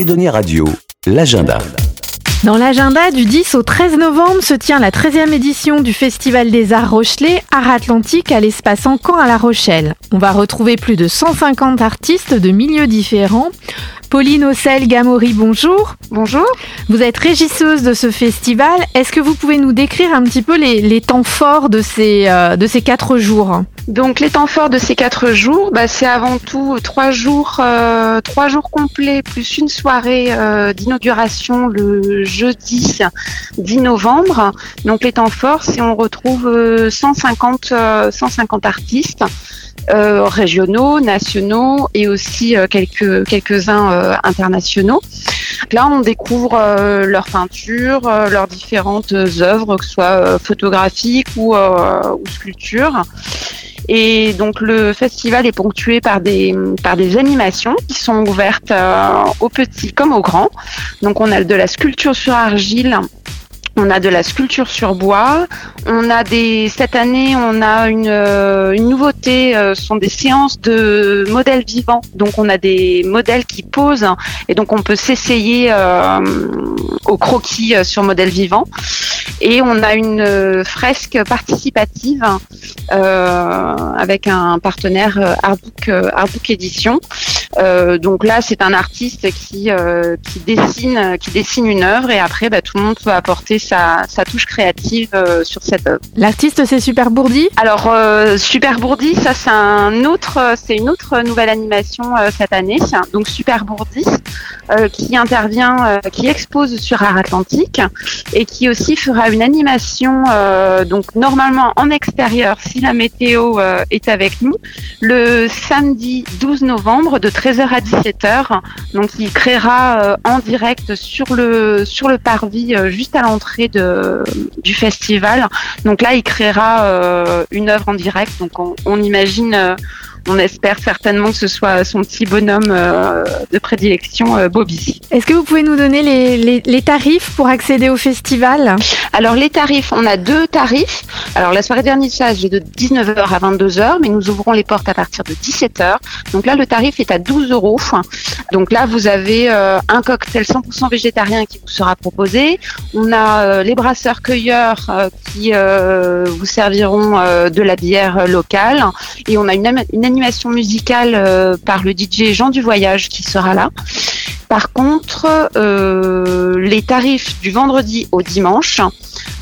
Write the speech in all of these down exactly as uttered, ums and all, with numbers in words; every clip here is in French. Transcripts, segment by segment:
Edonia Radio, l'agenda. Dans l'agenda, du dix au treize novembre se tient la treizième édition du Festival des Arts Rochelais, Art Atlantique, à l'espace Ancan à La Rochelle. On va retrouver plus de cent cinquante artistes de milieux différents. Pauline Ocel-Gamory, bonjour. Bonjour. Vous êtes régisseuse de ce festival. Est-ce que vous pouvez nous décrire un petit peu les, les temps forts de ces, euh, de ces quatre jours ? Donc les temps forts de ces quatre jours, bah, c'est avant tout trois jours, euh, trois jours complets plus une soirée euh, d'inauguration le jeudi dix novembre. Donc les temps forts, c'est on retrouve cent cinquante, euh, cent cinquante artistes. Euh, régionaux, nationaux et aussi euh, quelques, quelques-uns euh, internationaux. Là, on découvre euh, leurs peintures, euh, leurs différentes œuvres, que ce soit euh, photographiques ou, euh, ou sculptures. Et donc, le festival est ponctué par des, par des animations qui sont ouvertes euh, aux petits comme aux grands. Donc, on a de la sculpture sur argile, on a de la sculpture sur bois, on a des cette année on a une, euh, une nouveauté, euh, ce sont des séances de modèles vivants. Donc on a des modèles qui posent et donc on peut s'essayer euh, au croquis euh, sur modèles vivants. Et on a une euh, fresque participative euh, avec un partenaire euh, Artbook euh, Artbook Editions. Euh, donc là, c'est un artiste qui euh, qui dessine qui dessine une œuvre et après, bah, tout le monde peut apporter sa sa touche créative euh, sur cette œuvre. L'artiste, c'est Super Bourdie. Alors euh, Super Bourdie, ça c'est un autre c'est une autre nouvelle animation euh, cette année. Donc Super Bourdie euh, qui intervient, euh, qui expose sur Art Atlantique et qui aussi fera une animation euh, donc normalement en extérieur si la météo euh, est avec nous le samedi douze novembre de treize heures à dix-sept heures, donc il créera euh, en direct sur le sur le parvis euh, juste à l'entrée de du festival. Donc là, il créera euh, une œuvre en direct. Donc on, on imagine, euh, on espère certainement que ce soit son petit bonhomme euh, de prédilection, euh, Bobby. Est-ce que vous pouvez nous donner les, les, les tarifs pour accéder au festival ? Alors les tarifs, on a deux tarifs. Alors la soirée de vernissage est de dix-neuf heures à vingt-deux heures, mais nous ouvrons les portes à partir de dix-sept heures. Donc là, le tarif est à douze euros. Donc là, vous avez euh, un cocktail cent pour cent végétarien qui vous sera proposé. On a euh, les brasseurs-cueilleurs euh, qui euh, vous serviront euh, de la bière locale. Et on a une, am- une animation musicale euh, par le D J Jean du Voyage qui sera là. Par contre, euh, les tarifs du vendredi au dimanche,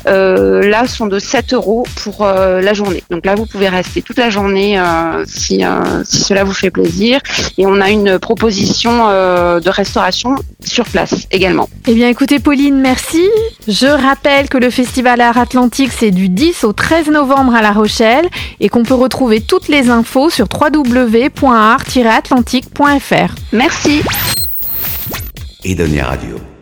euh, là, sont de sept euros pour euh, la journée. Donc là, vous pouvez rester toute la journée euh, si, euh, si cela vous fait plaisir. Et on a une proposition euh, de restauration sur place également. Eh bien, écoutez, Pauline, merci. Je rappelle que le Festival Art Atlantique, c'est du dix au treize novembre à La Rochelle et qu'on peut retrouver toutes les infos sur w w w point art tiret atlantique point f r. Merci. Edonia Radio.